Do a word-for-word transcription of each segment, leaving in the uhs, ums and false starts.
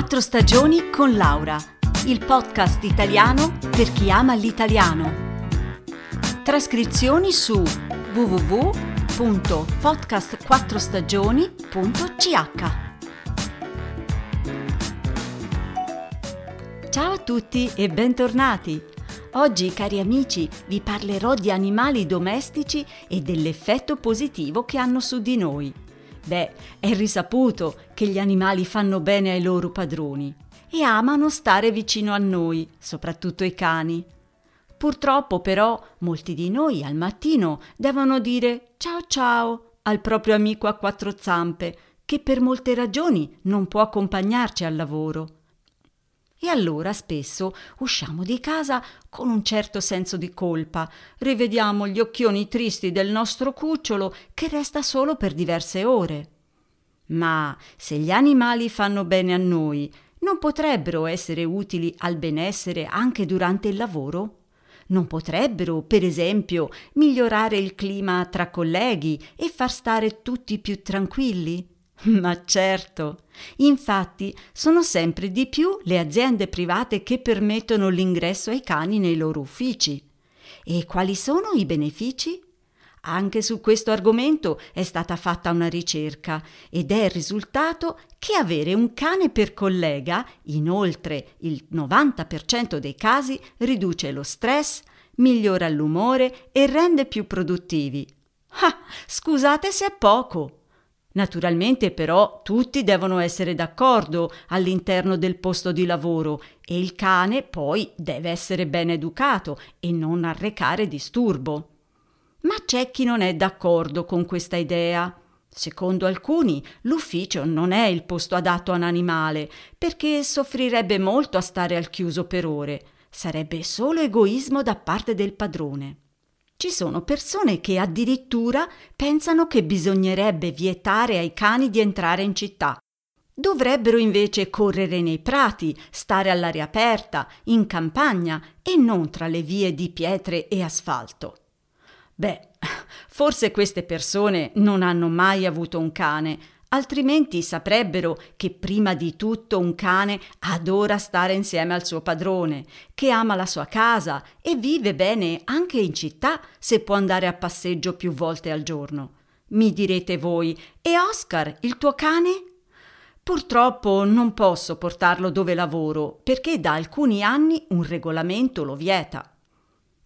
Quattro Stagioni con Laura, il podcast italiano per chi ama l'italiano. Trascrizioni su w w w punto podcast quattro stagioni punto c h. Ciao a tutti e bentornati! Oggi, cari amici, vi parlerò di animali domestici e dell'effetto positivo che hanno su di noi. Beh, è risaputo che gli animali fanno bene ai loro padroni e amano stare vicino a noi, soprattutto i cani. Purtroppo, però, molti di noi al mattino devono dire ciao ciao al proprio amico a quattro zampe, che per molte ragioni non può accompagnarci al lavoro. E allora spesso usciamo di casa con un certo senso di colpa, rivediamo gli occhioni tristi del nostro cucciolo che resta solo per diverse ore. Ma se gli animali fanno bene a noi, non potrebbero essere utili al benessere anche durante il lavoro? Non potrebbero, per esempio, migliorare il clima tra colleghi e far stare tutti più tranquilli? Ma certo! Infatti sono sempre di più le aziende private che permettono l'ingresso ai cani nei loro uffici. E quali sono i benefici? Anche su questo argomento è stata fatta una ricerca ed è il risultato che avere un cane per collega, inoltre il novanta per cento dei casi, riduce lo stress, migliora l'umore e rende più produttivi. Ah, scusate se è poco! Naturalmente però tutti devono essere d'accordo all'interno del posto di lavoro e il cane poi deve essere ben educato e non arrecare disturbo. Ma c'è chi non è d'accordo con questa idea. Secondo alcuni l'ufficio non è il posto adatto a un animale perché soffrirebbe molto a stare al chiuso per ore. Sarebbe solo egoismo da parte del padrone. Ci sono persone che addirittura pensano che bisognerebbe vietare ai cani di entrare in città. Dovrebbero invece correre nei prati, stare all'aria aperta, in campagna e non tra le vie di pietre e asfalto. Beh, forse queste persone non hanno mai avuto un cane, altrimenti saprebbero che prima di tutto un cane adora stare insieme al suo padrone, che ama la sua casa e vive bene anche in città se può andare a passeggio più volte al giorno. Mi direte voi, e Oscar, il tuo cane? Purtroppo non posso portarlo dove lavoro perché da alcuni anni un regolamento lo vieta.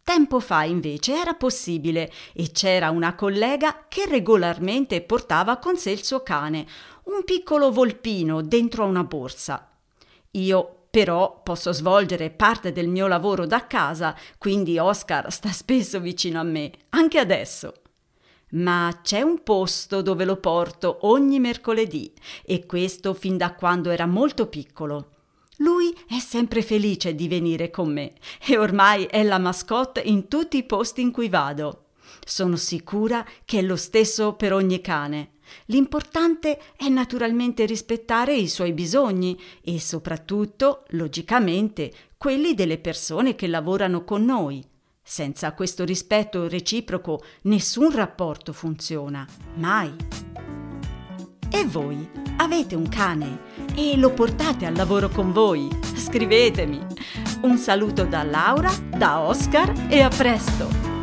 Tempo fa invece era possibile e c'era una collega che regolarmente portava con sé il suo cane, un piccolo volpino dentro una borsa. Io però posso svolgere parte del mio lavoro da casa, quindi Oscar sta spesso vicino a me, anche adesso. Ma c'è un posto dove lo porto ogni mercoledì e questo fin da quando era molto piccolo. Lui è sempre felice di venire con me e ormai è la mascotte in tutti i posti in cui vado. Sono sicura che è lo stesso per ogni cane. L'importante è naturalmente rispettare i suoi bisogni e soprattutto, logicamente, quelli delle persone che lavorano con noi. Senza questo rispetto reciproco nessun rapporto funziona, mai. E voi? Avete un cane? E lo portate al lavoro con voi? Scrivetemi! Un saluto da Laura, da Oscar e a presto!